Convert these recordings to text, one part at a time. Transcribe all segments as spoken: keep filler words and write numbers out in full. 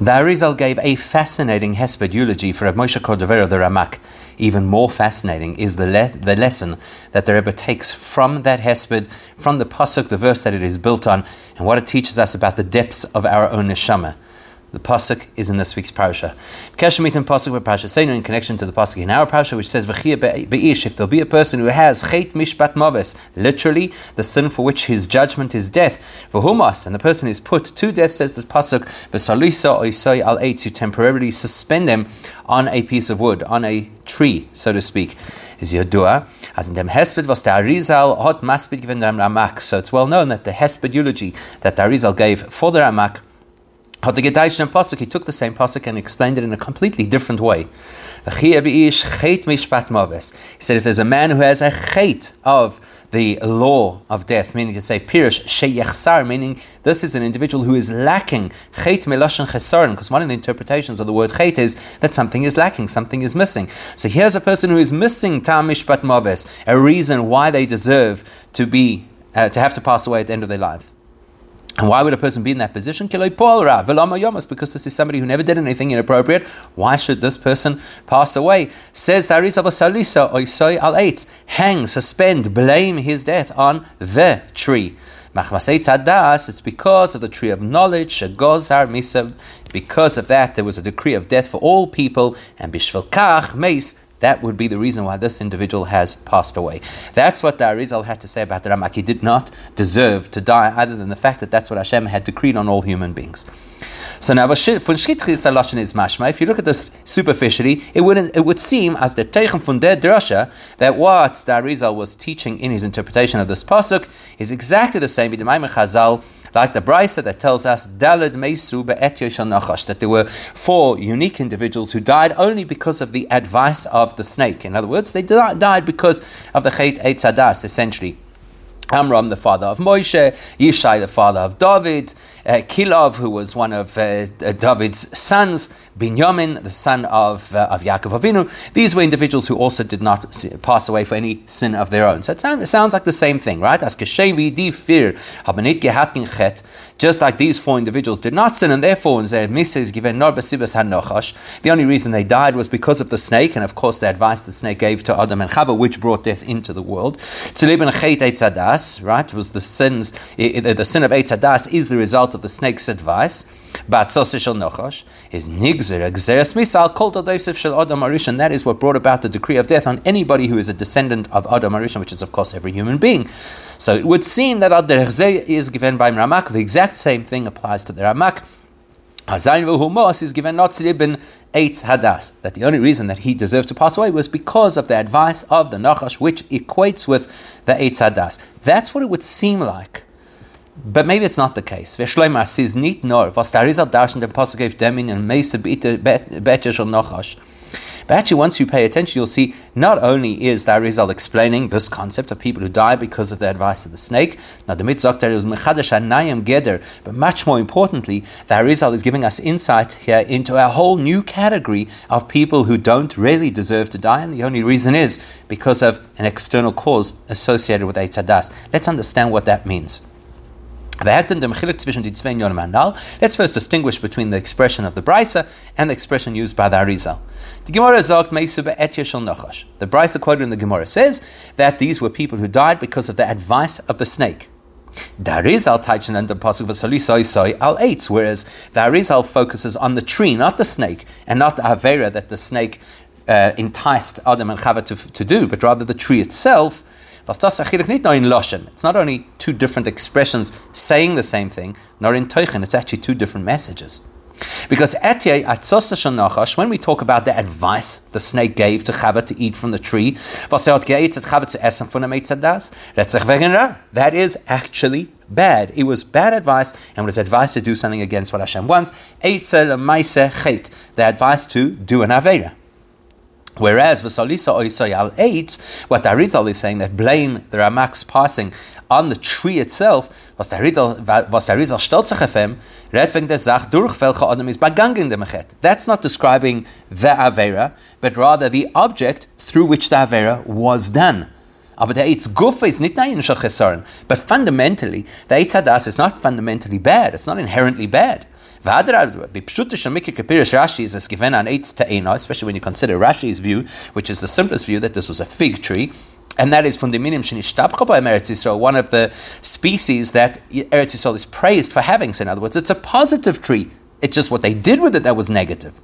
The Arizal gave a fascinating Hesped eulogy for Reb Moshe Cordovero the Ramak. Even more fascinating is the le- the lesson that the Rebbe takes from that Hesped, from the Pasuk, the verse that it is built on, and what it teaches us about the depths of our own neshama. The Pasuk is in this week's parasha. In connection to the Pasuk in our parasha, which says, if there'll be a person who has Chet Mishpat Maves, literally, the sin for which his judgment is death, V'humas, and the person is put to death, says the Pasuk, V'salisa Oisoi Al Eitz, you temporarily suspend them on a piece of wood, on a tree, so to speak. Is Yodua, as in dem Hesped was the Arizal hot maspid given dem Ramak. So it's well known that the Hesped eulogy that the Arizal gave for the Ramak, he took the same pasuk and explained it in a completely different way. He said, if there's a man who has a chet of the law of death, meaning to say, pirish sheyachsar, meaning this is an individual who is lacking chet melashon chesaron, because one of the interpretations of the word chet is that something is lacking, something is missing. So here's a person who is missing tam mishpat maves, a reason why they deserve to be uh, to have to pass away at the end of their life. And why would a person be in that position? Because this is somebody who never did anything inappropriate. Why should this person pass away? Says the Arizal, hang, suspend, blame his death on the tree. It's because of the tree of knowledge, because of that there was a decree of death for all people, and bishvil kach meis, that would be the reason why this individual has passed away. That's what the Arizal had to say about the Ramak. He did not deserve to die, other than the fact that that's what Hashem had decreed on all human beings. So now, if you look at this superficially, it would it would seem as the Teichen von der Drasha that what the Arizal was teaching in his interpretation of this pasuk is exactly the same Binyamin Chazal, like the Brisa that tells us Daled Meisu be'et Yoshal Nachash, that there were four unique individuals who died only because of the advice of the snake. In other words, they died because of the Chet Eitz Hadas, essentially. Amram, the father of Moshe, Yishai, the father of David, uh, Kilov, who was one of uh, David's sons, Binyamin, the son of uh, of Yaakov Avinu. These were individuals who also did not pass away for any sin of their own. So it, sound, it sounds like the same thing, right? Just like these four individuals did not sin, and therefore the only reason they died was because of the snake, and of course the advice the snake gave to Adam and Chava, which brought death into the world. Right, it was the sins. It, it, the sin of Eitz Hadas is the result of the snake's advice. But Soseh Shel Nachash is Nigzer Gzeras Misal Kol Todosav Shel Adam HaRishon. That is what brought about the decree of death on anybody who is a descendant of Adam HaRishon, which is of course every human being. So it would seem that Al Derech Zeh is given by Ramak. The exact same thing applies to the Ramak. Hazayin v'humos is given not libin Eitz Hadas, that the only reason that he deserved to pass away was because of the advice of the Nachash, which equates with the Eitz Hadas. That's what it would seem like. But maybe it's not the case. V'shleimah says, nit nor, v'as tarizal darshan dem pasuk gave demin and meisa b'etya shel Nachash. But actually, once you pay attention, you'll see not only is the Arizal explaining this concept of people who die because of the advice of the snake, now the Mitzokter is Mechadash Hanayim Geder, but much more importantly, the Arizal is giving us insight here into a whole new category of people who don't really deserve to die, and the only reason is because of an external cause associated with Eitz Hadas. Let's understand what that means. Let's first distinguish between the expression of the Brisa and the expression used by the Arizal. The Brisa quoted in the Gemara says that these were people who died because of the advice of the snake. The Arizal taichin and the pasuk v'salisoi soi al eitz, whereas the Arizal focuses on the tree, not the snake, and not the avera that the snake uh, enticed Adam and Chava to, to do, but rather the tree itself. It's not only two different expressions saying the same thing, nor in Teuchen, it's actually two different messages. Because when we talk about the advice the snake gave to Chava to eat from the tree, that is actually bad. It was bad advice, and was advice to do something against what Hashem wants. The advice to do an Aveira. Whereas, what Arizal is saying, that blame the Ramak's passing on the tree itself, was that's not describing the Avera, but rather the object through which the Avera was done. But fundamentally, the Eitz Hadas is not fundamentally bad, it's not inherently bad. Rashi is as given on eight ta'ena, especially when you consider Rashi's view, which is the simplest view, that this was a fig tree. And that is from the minim shenishtabcha b'hem Eretz Yisrael, one of the species that Eretz Yisrael is praised for having. So in other words, it's a positive tree. It's just what they did with it that was negative.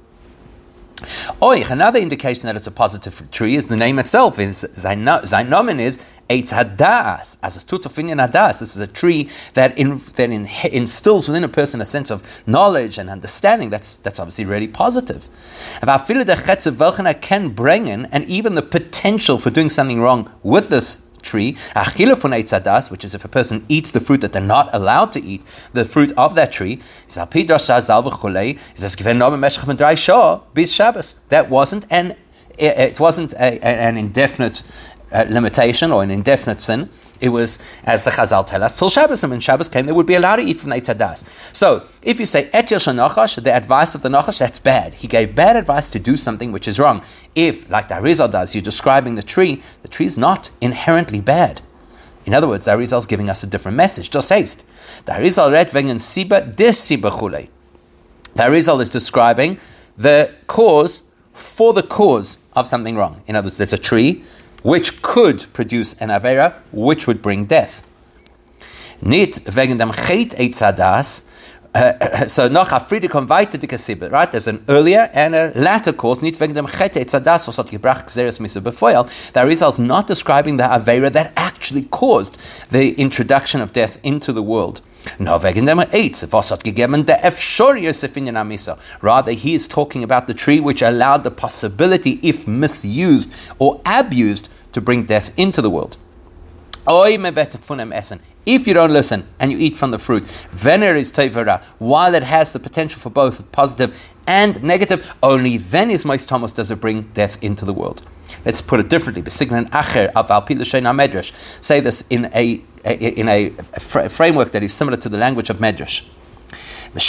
Oich, another indication that it's a positive tree is the name itself. Is Zainomen is Eitz Hadas, as a tut of inyan hadas. This is a tree that in, that in, instills within a person a sense of knowledge and understanding. That's that's obviously really positive. And even the potential for doing something wrong with this tree, which is if a person eats the fruit that they're not allowed to eat, the fruit of that tree, that wasn't an it wasn't a, an indefinite uh, limitation or an indefinite sin. It was, as the Chazal tell us, till Shabbos, and when Shabbos came, they would be allowed to eat from the Eitz Hadas. So, if you say et yirshah Nachash, the advice of the Nachash, that's bad. He gave bad advice to do something which is wrong. If, like the Arizal does, you're describing the tree, the tree is not inherently bad. In other words, the Arizal is giving us a different message. Just haste. The Arizal read wegen siba desiba chulei. The Arizal is describing the cause for the cause of something wrong. In other words, there's a tree which could produce an avera, which would bring death. Nit wegen dem Chet Eitz Hadas. So noch a friedikum weiterdike sibbe, right? There's an earlier and a latter cause. Nit wegen dem Chet Eitz Hadas, was hat gebracht Xeris Misa Befoel. The Arizal is not describing the avera that actually caused the introduction of death into the world. No wegen dem Eitz, was hat gegeben der Efshor Yosef in Yana Misa. Rather, he is talking about the tree which allowed the possibility, if misused or abused, to bring death into the world. Oy mevetefunem essen. If you don't listen and you eat from the fruit, vener is tevera, while it has the potential for both positive and negative, only then is Mois Thomas does it bring death into the world. Let's put it differently. Say this in a in a framework that is similar to the language of Medrash. We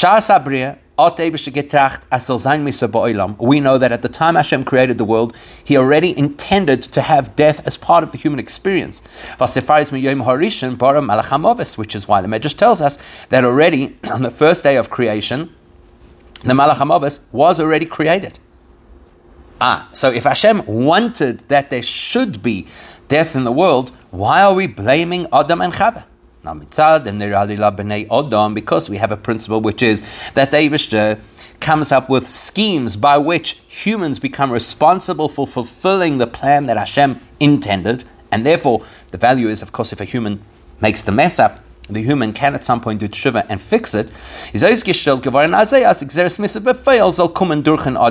know that at the time Hashem created the world, He already intended to have death as part of the human experience. Which is why the Medrash tells us that already on the first day of creation, the Malach HaMoves was already created. Ah, so if Hashem wanted that there should be death in the world, why are we blaming Adam and Chava? Because we have a principle which is that Eibushter comes up with schemes by which humans become responsible for fulfilling the plan that Hashem intended, and therefore the value is, of course, if a human makes the mess up, the human can at some point do teshuva and fix it.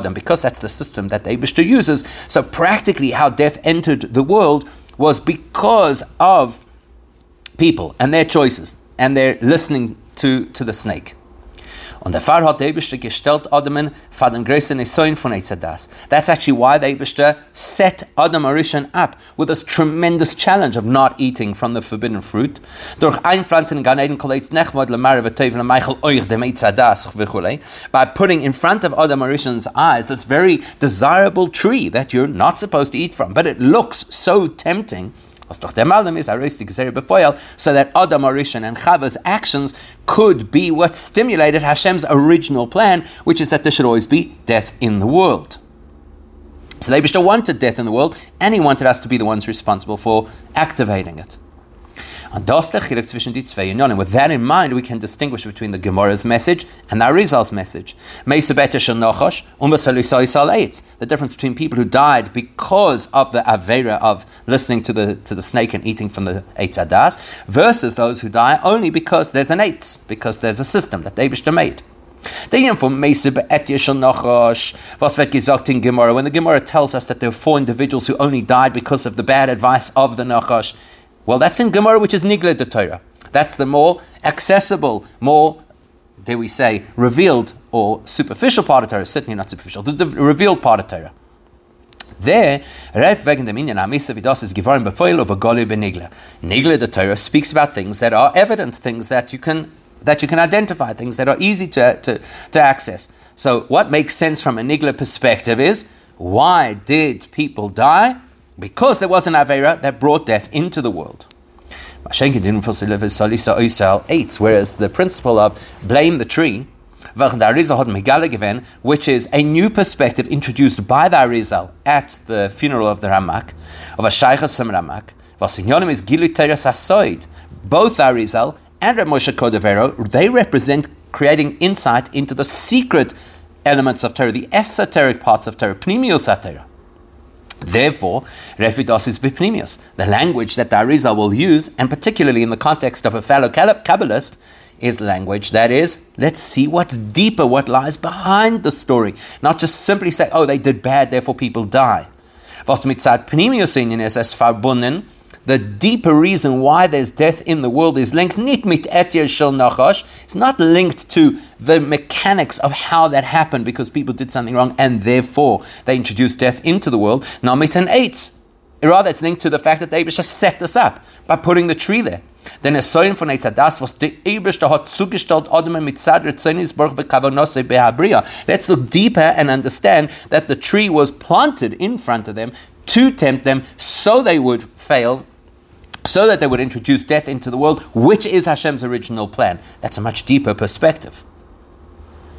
Because that's the system that the Eibushter uses, so practically how death entered the world was because of people and their choices and their listening to, to the snake. And the Far hat Eibushter gestellt Adamen vor dem größten Nesoin von Eitz Hadas. That's actually why the Eibushter set Adam HaRishon up with this tremendous challenge of not eating from the forbidden fruit. By putting in front of Adam HaRishon's eyes this very desirable tree that you're not supposed to eat from, but it looks so tempting. So that Adam HaRishon and Chava's actions could be what stimulated Hashem's original plan, which is that there should always be death in the world. So the Eibushter wanted death in the world, and he wanted us to be the ones responsible for activating it. And with that in mind, we can distinguish between the Gemara's message and the Arizal's message. The difference between people who died because of the avera of listening to the to the snake and eating from the Eitz Hadas versus those who die only because there's an Eitz, because there's a system that the Eibushter made. When the Gemara tells us that there were four individuals who only died because of the bad advice of the Nachash, well, that's in Gemara, which is Nigle de Torah. That's the more accessible, more, dare we say, revealed or superficial part of Torah. Certainly not superficial, the, the revealed part of Torah. There, Red Wegen dem Inyan HaMisa Vidas is Givarim Befoil over Goli Benigle. Nigle de Torah speaks about things that are evident, things that you can that you can identify, things that are easy to, to, to access. So what makes sense from a Nigle perspective is, why did people die? Because there was an Aveira that brought death into the world. Whereas the principle of blame the tree welchen der Arizal hat Megale given, which is a new perspective introduced by the Arizal at the funeral of the Ramak, of a Sheikhas from Ramak. Both the Arizal and Reb Moshe Cordovero, they represent creating insight into the secret elements of Torah, the esoteric parts of Torah, Pnimius HaTorah. Therefore, refidos is bipnimius, the language that the Arizal will use, and particularly in the context of a fellow Kabbalist, is language that is, let's see what's deeper, what lies behind the story. Not just simply say, oh, they did bad, therefore people die. Was mitzad pnimius in es es verbunden, the deeper reason why there's death in the world is linked nit mit etyer shel nachash. It's not linked to the mechanics of how that happened because people did something wrong and therefore they introduced death into the world. Not mit an eitz. Rather, it's linked to the fact that the Eibishter set this up by putting the tree there. Then es soll von eitz das was der Eibishter hat zugestellt Adam mit sad retzenis borch bekavonos behabria. Let's look deeper and understand that the tree was planted in front of them to tempt them so they would fail, so that they would introduce death into the world, which is Hashem's original plan. That's a much deeper perspective.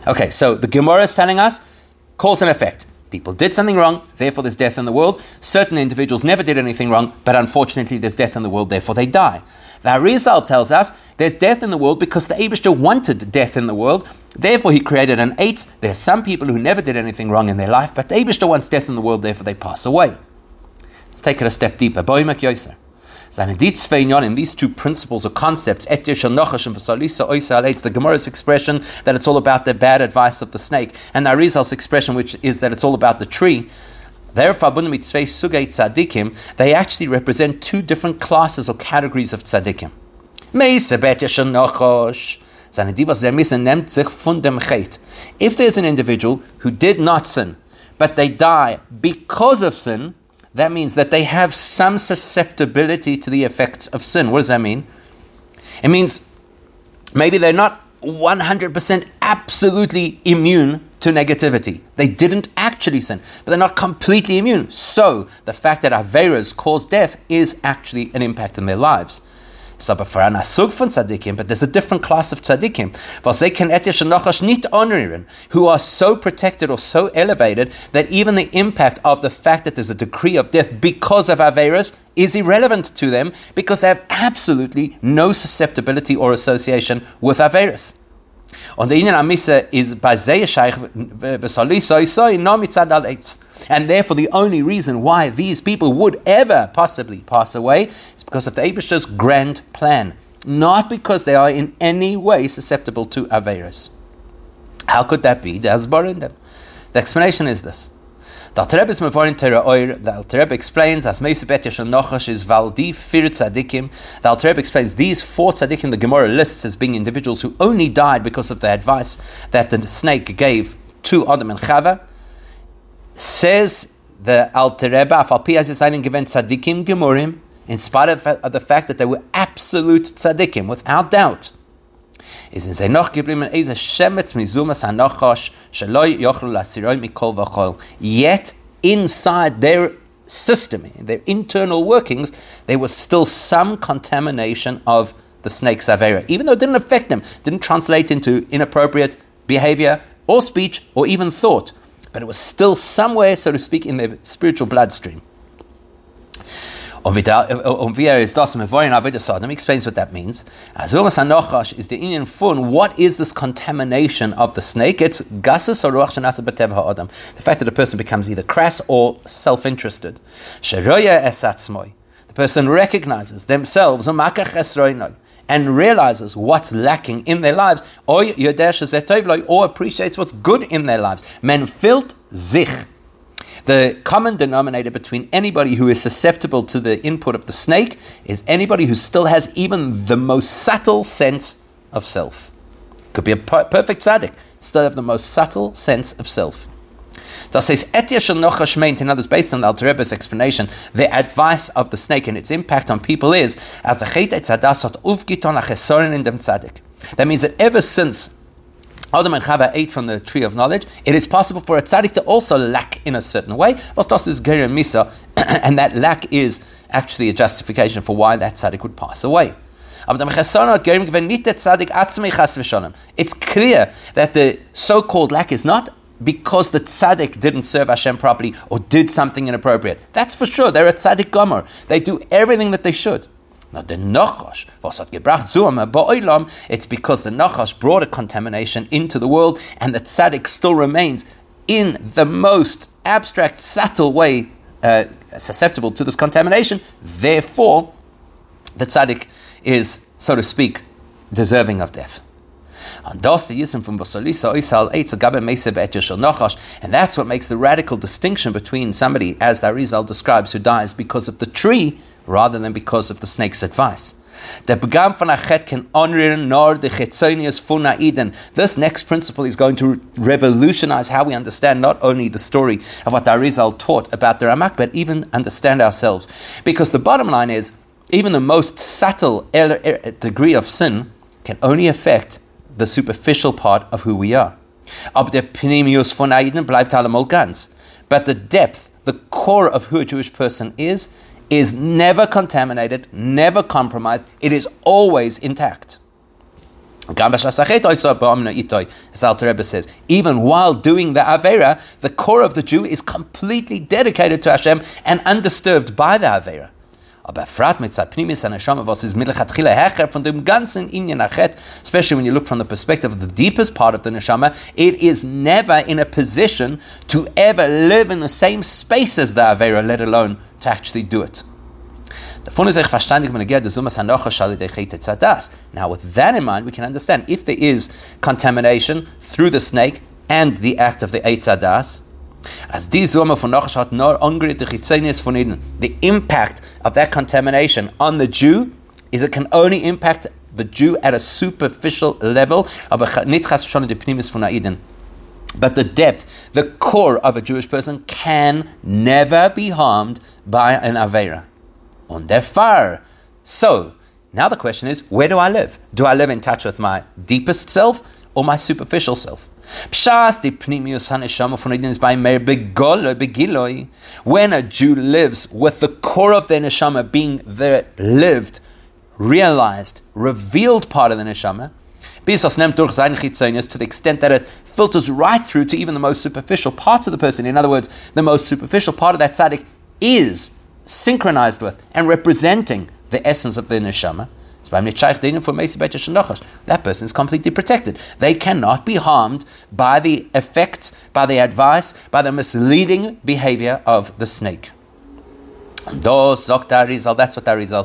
Okay, so the Gemara is telling us, cause and effect. People did something wrong, therefore there's death in the world. Certain individuals never did anything wrong, but unfortunately there's death in the world, therefore they die. The Arizal tells us there's death in the world because the Eibishter wanted death in the world, therefore he created an eitz. There are some people who never did anything wrong in their life, but the Eibishter wants death in the world, therefore they pass away. Let's take it a step deeper. Boimak Yoser. In these two principles or concepts, the Gemara's expression that it's all about the bad advice of the snake, and the Arizal's expression, which is that it's all about the tree, they actually represent two different classes or categories of tzaddikim. If there's an individual who did not sin, but they die because of sin, that means that they have some susceptibility to the effects of sin. What does that mean? It means maybe they're not one hundred percent absolutely immune to negativity. They didn't actually sin, but they're not completely immune. So the fact that Averas cause death is actually an impact in their lives. But there's a different class of tzaddikim who are so protected or so elevated that even the impact of the fact that there's a decree of death because of Averas is irrelevant to them because they have absolutely no susceptibility or association with Averas. And therefore the only reason why these people would ever possibly pass away is because of the Eibishter's grand plan, not because they are in any way susceptible to Averas. How could that be? The explanation is this. The Alter Rebbe is mevorin tera oir. The Alter Rebbe explains as meisu betya shel nochash is valdi fir tzadikim. The Alter Rebbe explains these four tzadikim the Gemara lists as being individuals who only died because of the advice that the snake gave to Adam and Chava. Says the Alter Rebbe, afal pi az yisayin given tzadikim gemurim, in spite of the fact that they were absolute tzadikim, without doubt. Is in Zenoch geblieben is a shemetz mizumas hanochash sheloi yochlu lasiroi mikol v'chol. Yet inside their system, their internal workings, there was still some contamination of the snake's avera, even though it didn't affect them, didn't translate into inappropriate behavior or speech or even thought, but it was still somewhere, so to speak, in their spiritual bloodstream. Um, explains what that means. Azumas hanochash is the Indian fun. What is this contamination of the snake? It's gasus or ruach shenasa b'tev ha'adam. The fact that the person becomes either crass or self-interested. Sheroya esatzmoi. The person recognizes themselves and realizes what's lacking in their lives, or appreciates what's good in their lives. Men filt zich. The common denominator between anybody who is susceptible to the input of the snake is anybody who still has even the most subtle sense of self. Could be a per- perfect tzaddik, still have the most subtle sense of self. Das heißt, etya shel nochash meant, in others, based on the Alter Rebbe's explanation, the advice of the snake and its impact on people is, as a chet etzadas hat ufgiton achesoren in dem tzaddik. That means that ever since Adam and Chava ate from the tree of knowledge, it is possible for a tzaddik to also lack in a certain way. And that lack is actually a justification for why that tzaddik would pass away. It's clear that the so-called lack is not because the tzaddik didn't serve Hashem properly or did something inappropriate. That's for sure. They're a tzaddik gomer. They do everything that they should. Now the nachash, was hat gebracht zum ba'olam, it's because the nachash brought a contamination into the world, and the tzaddik still remains in the most abstract, subtle way uh, susceptible to this contamination. Therefore, the tzaddik is, so to speak, deserving of death. And that's what makes the radical distinction between somebody, as the Arizal describes, who dies because of the tree rather than because of the snake's advice. This next principle is going to revolutionize how we understand not only the story of what the Arizal taught about the Ramak, but even understand ourselves. Because the bottom line is, even the most subtle degree of sin can only affect the superficial part of who we are. But the depth, the core of who a Jewish person is, is never contaminated, never compromised. It is always intact. As Alter Rebbe says, even while doing the Avera, the core of the Jew is completely dedicated to Hashem and undisturbed by the Avera. Especially when you look from the perspective of the deepest part of the neshama, it is never in a position to ever live in the same space as the Avera, let alone to actually do it. Now with that in mind, we can understand if there is contamination through the snake and the act of the Eitz Hadas, the impact of that contamination on the Jew is it can only impact the Jew at a superficial level. But the depth, the core of a Jewish person can never be harmed by an Aveira. On their fire. So, now the question is, where do I live? Do I live in touch with my deepest self or my superficial self? When a Jew lives with the core of their neshama being the lived, realized, revealed part of the neshama, to the extent that it filters right through to even the most superficial parts of the person. In other words, the most superficial part of that tzaddik is synchronized with and representing the essence of the neshama. That person is completely protected. They cannot be harmed by the effect, by the advice, by the misleading behavior of the snake. That's what Arizal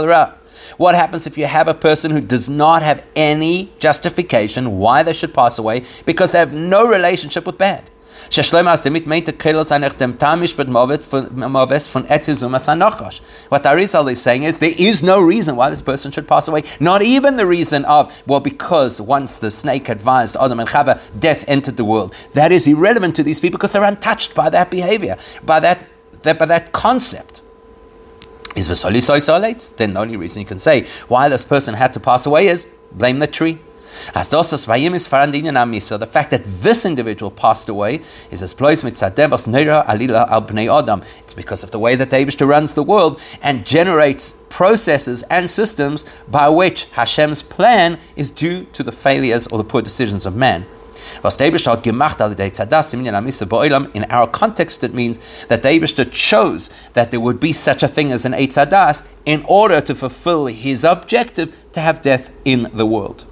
is saying. What happens if you have a person who does not have any justification why they should pass away because they have no relationship with bad? What Arizal is saying is there is no reason why this person should pass away. Not even the reason of, well, because once the snake advised Adam and Chava, death entered the world. That is irrelevant to these people because they're untouched by that behavior, by that, that, by that concept. Is Vesoli so isolates? Then the only reason you can say why this person had to pass away is blame the tree. So the fact that this individual passed away is as it's because of the way that the Eibishter runs the world and generates processes and systems by which Hashem's plan is due to the failures or the poor decisions of man. In our context, it means that the Eibishter chose that there would be such a thing as an Eitz Hadas in order to fulfill his objective to have death in the world.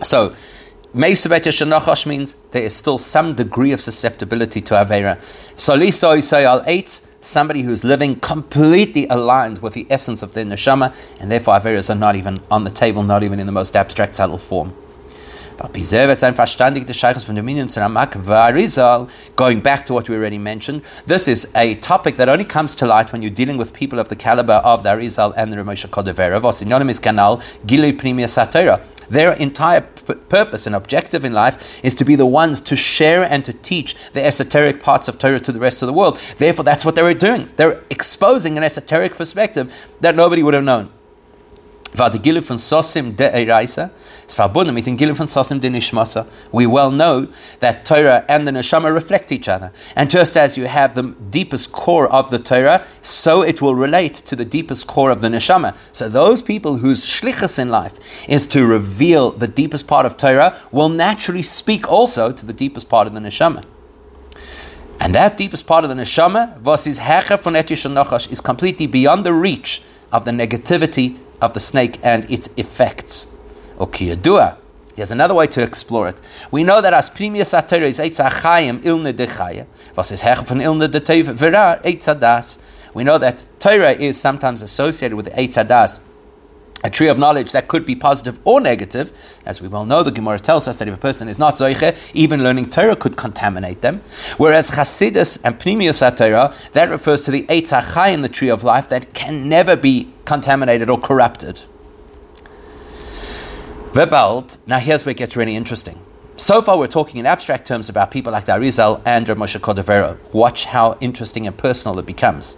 So, Meisabet Yeshanachosh means there is still some degree of susceptibility to Aveira. Solisoi Soyal Eitz, somebody who's living completely aligned with the essence of their neshama, and therefore Aveiras are not even on the table, not even in the most abstract, subtle form. Going back to what we already mentioned, this is a topic that only comes to light when you're dealing with people of the caliber of the Arizal and the Reb Moshe Cordovero. Their entire p- purpose and objective in life is to be the ones to share and to teach the esoteric parts of Torah to the rest of the world. Therefore, that's what they were doing. They're exposing an esoteric perspective that nobody would have known. War die Gille von Sosim de Eraisa is verbunden mit den Gille von Sosim de Nishmasa. We well know that Torah and the Neshama reflect each other. And just as you have the deepest core of the Torah, so it will relate to the deepest core of the Neshama. So those people whose shlichus in life is to reveal the deepest part of Torah will naturally speak also to the deepest part of the Neshama. And that deepest part of the Neshama, was his hecher von et yishanochash, is completely beyond the reach of the negativity of the snake and its effects. Okiyadua. Here's another way to explore it. We know that as primius atera is eitza chayim ilne de chaya, was is hecher von ilne de teiv vera eitza das. We know that Torah is sometimes associated with eitza das, a tree of knowledge that could be positive or negative. As we well know, the Gemara tells us that if a person is not Zoiche, even learning Torah could contaminate them. Whereas Chasidus and Pnimius HaTorah, that refers to the Eitz HaChayim, the tree of life, that can never be contaminated or corrupted. Verbald, now here's where it gets really interesting. So far we're talking in abstract terms about people like the Arizal and Reb Moshe Cordovero. Watch how interesting and personal it becomes.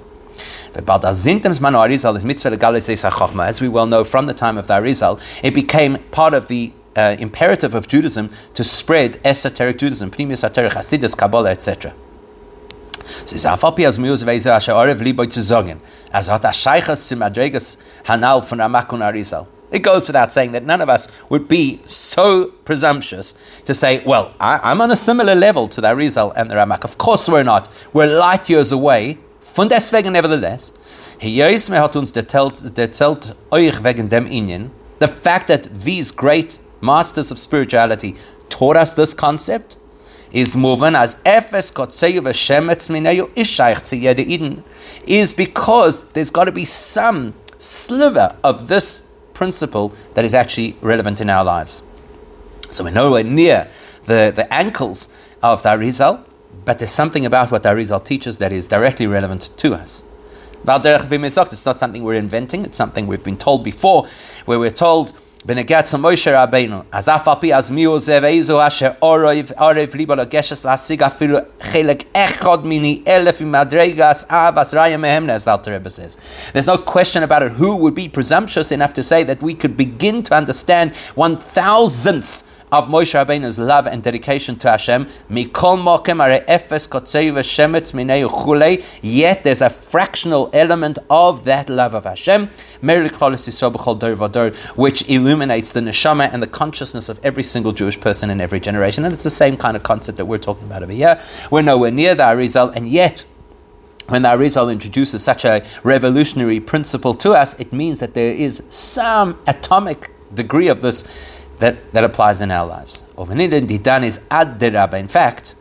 As we well know from the time of the Arizal, it became part of the uh, imperative of Judaism to spread esoteric Judaism, Pnimius HaTorah, Hasidus, Kabbalah, et cetera. As it goes without saying that none of us would be so presumptuous to say, well, I, I'm on a similar level to the Arizal and the Ramak. Of course we're not. We're light years away. Von deswegen, nevertheless, the fact that these great masters of spirituality taught us this concept is moving as is because there's got to be some sliver of this principle that is actually relevant in our lives. So we're nowhere near the, the ankles of the Arizal, but there's something about what the Arizal teaches that is directly relevant to us. It's not something we're inventing, it's something we've been told before, where we're told, as Alter Rebbe says, there's no question about it who would be presumptuous enough to say that we could begin to understand one thousandth of Moshe Rabbeinu's love and dedication to Hashem, yet there's a fractional element of that love of Hashem, which illuminates the neshama and the consciousness of every single Jewish person in every generation. And it's the same kind of concept that we're talking about over here. We're nowhere near the Arizal, and yet when the Arizal introduces such a revolutionary principle to us, it means that there is some atomic degree of this That, that applies in our lives. In fact,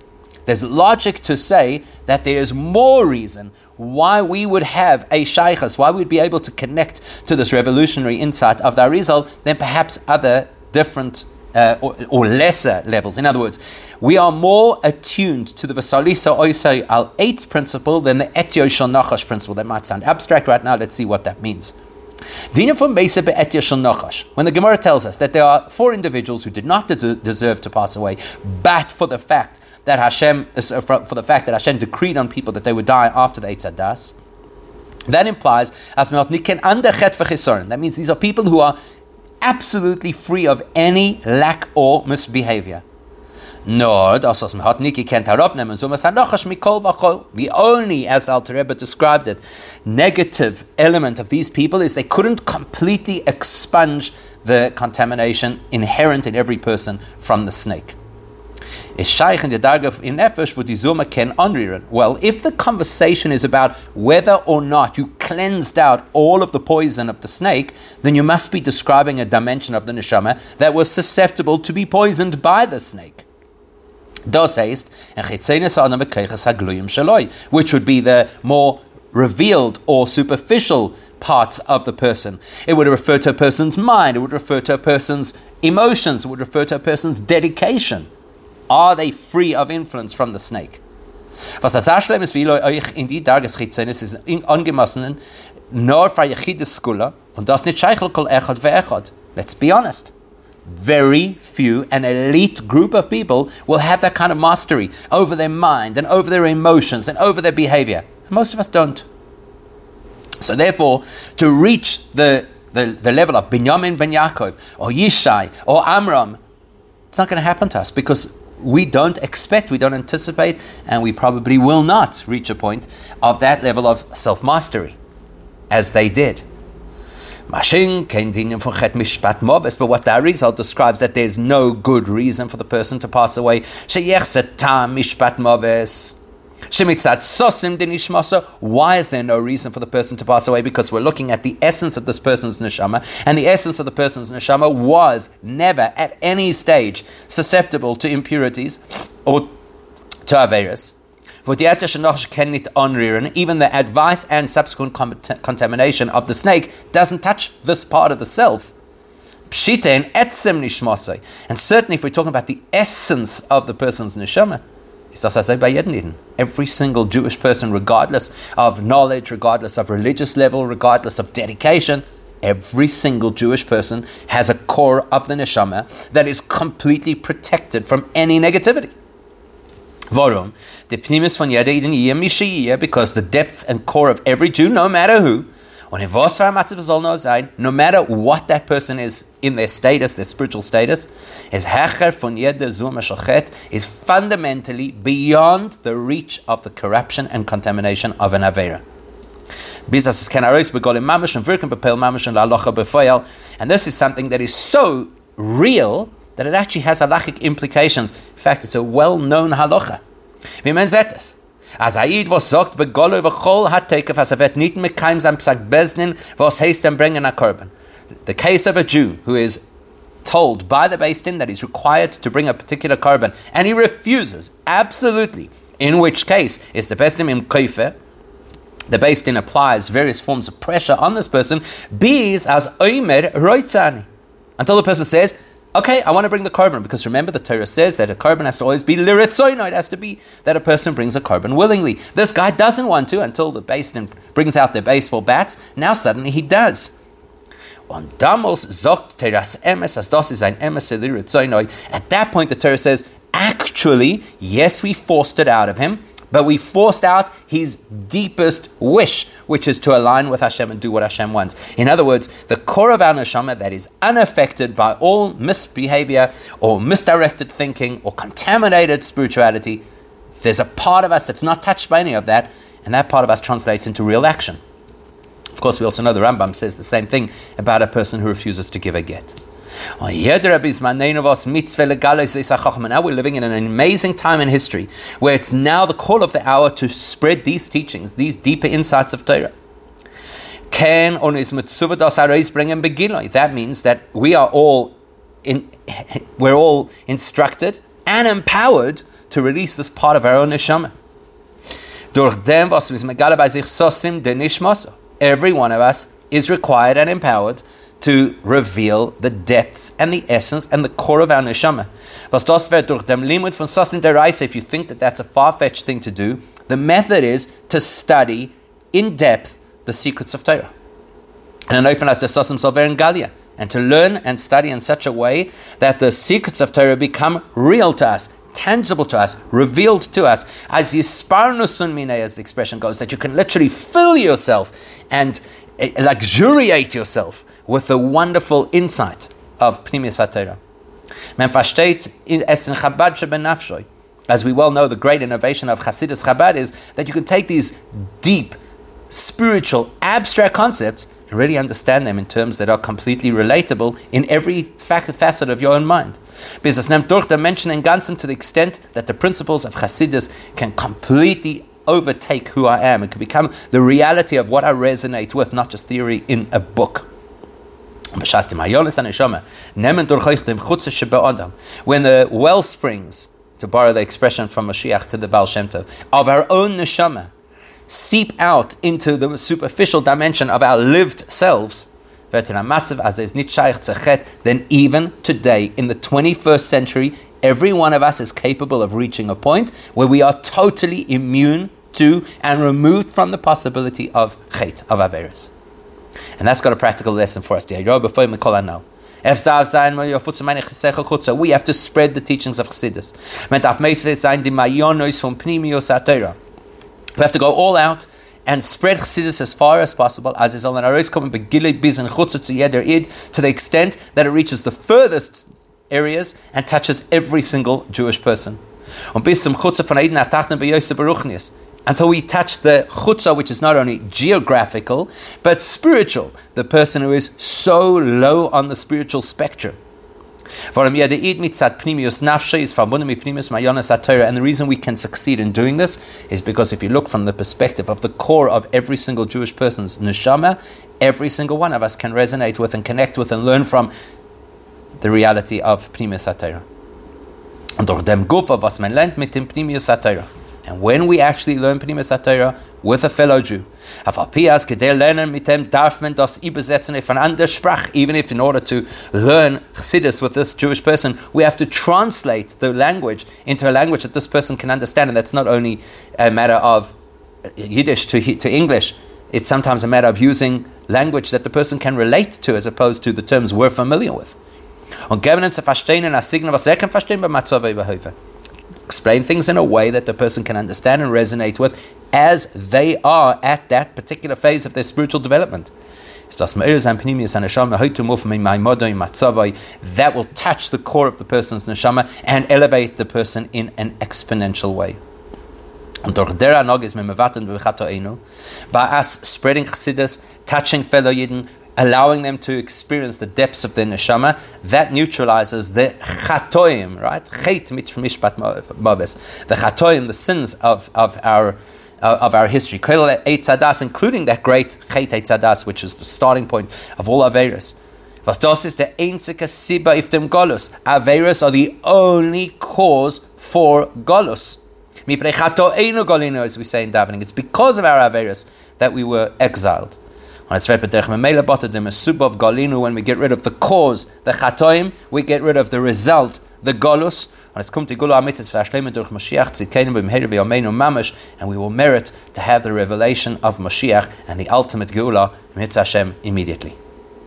there's logic to say that there is more reason why we would have a shaychus, why we'd be able to connect to this revolutionary insight of the Arizal than perhaps other different uh, or, or lesser levels. In other words, we are more attuned to the Vesalisa Oisei al Eight principle than the Etio Shal Nachash principle. That might sound abstract right now. Let's see what that means. When the Gemara tells us that there are four individuals who did not de- deserve to pass away, but for the fact that Hashem, for the fact that Hashem decreed on people that they would die after the Eitz Hadas, that implies that means these are people who are absolutely free of any lack or misbehavior. The only, as Alter Rebbe described it, negative element of these people is they couldn't completely expunge the contamination inherent in every person from the snake. Well, if the conversation is about whether or not you cleansed out all of the poison of the snake, then you must be describing a dimension of the neshama that was susceptible to be poisoned by the snake. Which would be the more revealed or superficial parts of the person. It would refer to a person's mind, it would refer to a person's emotions, it would refer to a person's dedication. Are they free of influence from the snake? Let's be honest. Very few, an elite group of people will have that kind of mastery over their mind and over their emotions and over their behavior. And most of us don't. So therefore, to reach the the, the level of Binyamin ben Yaakov or Yishai or Amram, it's not going to happen to us because we don't expect, we don't anticipate, and we probably will not reach a point of that level of self-mastery as they did. But what the Arizal describes, that there's no good reason for the person to pass away. Why is there no reason for the person to pass away? Because we're looking at the essence of this person's neshama, and the essence of the person's neshama was never at any stage susceptible to impurities or to averas. Even the advice and subsequent cont- contamination of the snake doesn't touch this part of the self. And certainly if we're talking about the essence of the person's neshama, every single Jewish person, regardless of knowledge, regardless of religious level, regardless of dedication, every single Jewish person has a core of the neshama that is completely protected from any negativity. Because the depth and core of every Jew, no matter who, no matter what that person is in their status, their spiritual status, is fundamentally beyond the reach of the corruption and contamination of an Avera. And this is something that is so real that it actually has halachic implications. In fact, it's a well-known halacha. The case of a Jew who is told by the Beis Din that he's required to bring a particular korban, and he refuses, absolutely, in which case is the Beis Din im kofer. The Beis Din applies various forms of pressure on this person, bis az omer roitzani, until the person says, okay, I want to bring the korban, because remember the Torah says that a korban has to always be liritzoino. It has to be that a person brings a korban willingly. This guy doesn't want to until the Beis Din brings out their baseball bats. Now suddenly he does. At that point the Torah says, actually, yes, we forced it out of him, but we forced out his deepest wish, which is to align with Hashem and do what Hashem wants. In other words, the core of our neshama that is unaffected by all misbehavior or misdirected thinking or contaminated spirituality, there's a part of us that's not touched by any of that, and that part of us translates into real action. Of course, we also know the Rambam says the same thing about a person who refuses to give a get. Now we're living in an amazing time in history where it's now the call of the hour to spread these teachings, these deeper insights of Torah. That means that we are all in, we're all instructed and empowered to release this part of our own neshama. Every one of us is required and empowered to reveal the depths and the essence and the core of our neshama. If you think that that's a far-fetched thing to do, the method is to study in depth the secrets of Torah. And to learn and study in such a way that the secrets of Torah become real to us, tangible to us, revealed to us, as yisparnusun, as the expression goes, that you can literally fill yourself and luxuriate yourself with the wonderful insight of Pnimis HaTorah. As we well know, the great innovation of Hasidus Chabad is that you can take these deep, spiritual, abstract concepts and really understand them in terms that are completely relatable in every facet of your own mind. Because to the extent that the principles of Hasidus can completely overtake who I am, it can become the reality of what I resonate with, not just theory in a book. When the well springs, to borrow the expression from Mashiach to the Baal Shem Tov, of our own neshama seep out into the superficial dimension of our lived selves, then even today, in the twenty-first century, every one of us is capable of reaching a point where we are totally immune to and removed from the possibility of chet, of averis. And that's got a practical lesson for us. We have to spread the teachings of Chassidus. We have to go all out and spread Chassidus as far as possible, as Arizal and Arois come begilei biz and chutzot to yeder id, to the extent that it reaches the furthest areas and touches every single Jewish person. Until we touch the chutzah, which is not only geographical, but spiritual, the person who is so low on the spiritual spectrum. And the reason we can succeed in doing this is because if you look from the perspective of the core of every single Jewish person's neshama, every single one of us can resonate with and connect with and learn from the reality of Pnimis HaTorah. And when we actually learn Pnimis HaTorah with a fellow Jew, even if in order to learn Chassidus with this Jewish person, we have to translate the language into a language that this person can understand, and that's not only a matter of Yiddish to, to English, it's sometimes a matter of using language that the person can relate to as opposed to the terms we're familiar with. Explain things in a way that the person can understand and resonate with as they are at that particular phase of their spiritual development. That will touch the core of the person's neshama and elevate the person in an exponential way. By us spreading Chassidus, touching fellow Yidden, allowing them to experience the depths of their neshama, that neutralizes the chatoim, right? Chet mit mishpat maves, the chatoim, the sins of of our uh, of our history. Kol eitzadas, including that great chet eitzadas, which is the starting point of all averus. Was das ist der einzige Siba if dem golus. Averus are the only cause for golus. Miprei chatoinu golino, as we say in davening, it's because of our averus that we were exiled. When we get rid of the cause, the chatoim, we get rid of the result, the golus, and we will merit to have the revelation of Mashiach and the ultimate geula, mitzvah Hashem, immediately.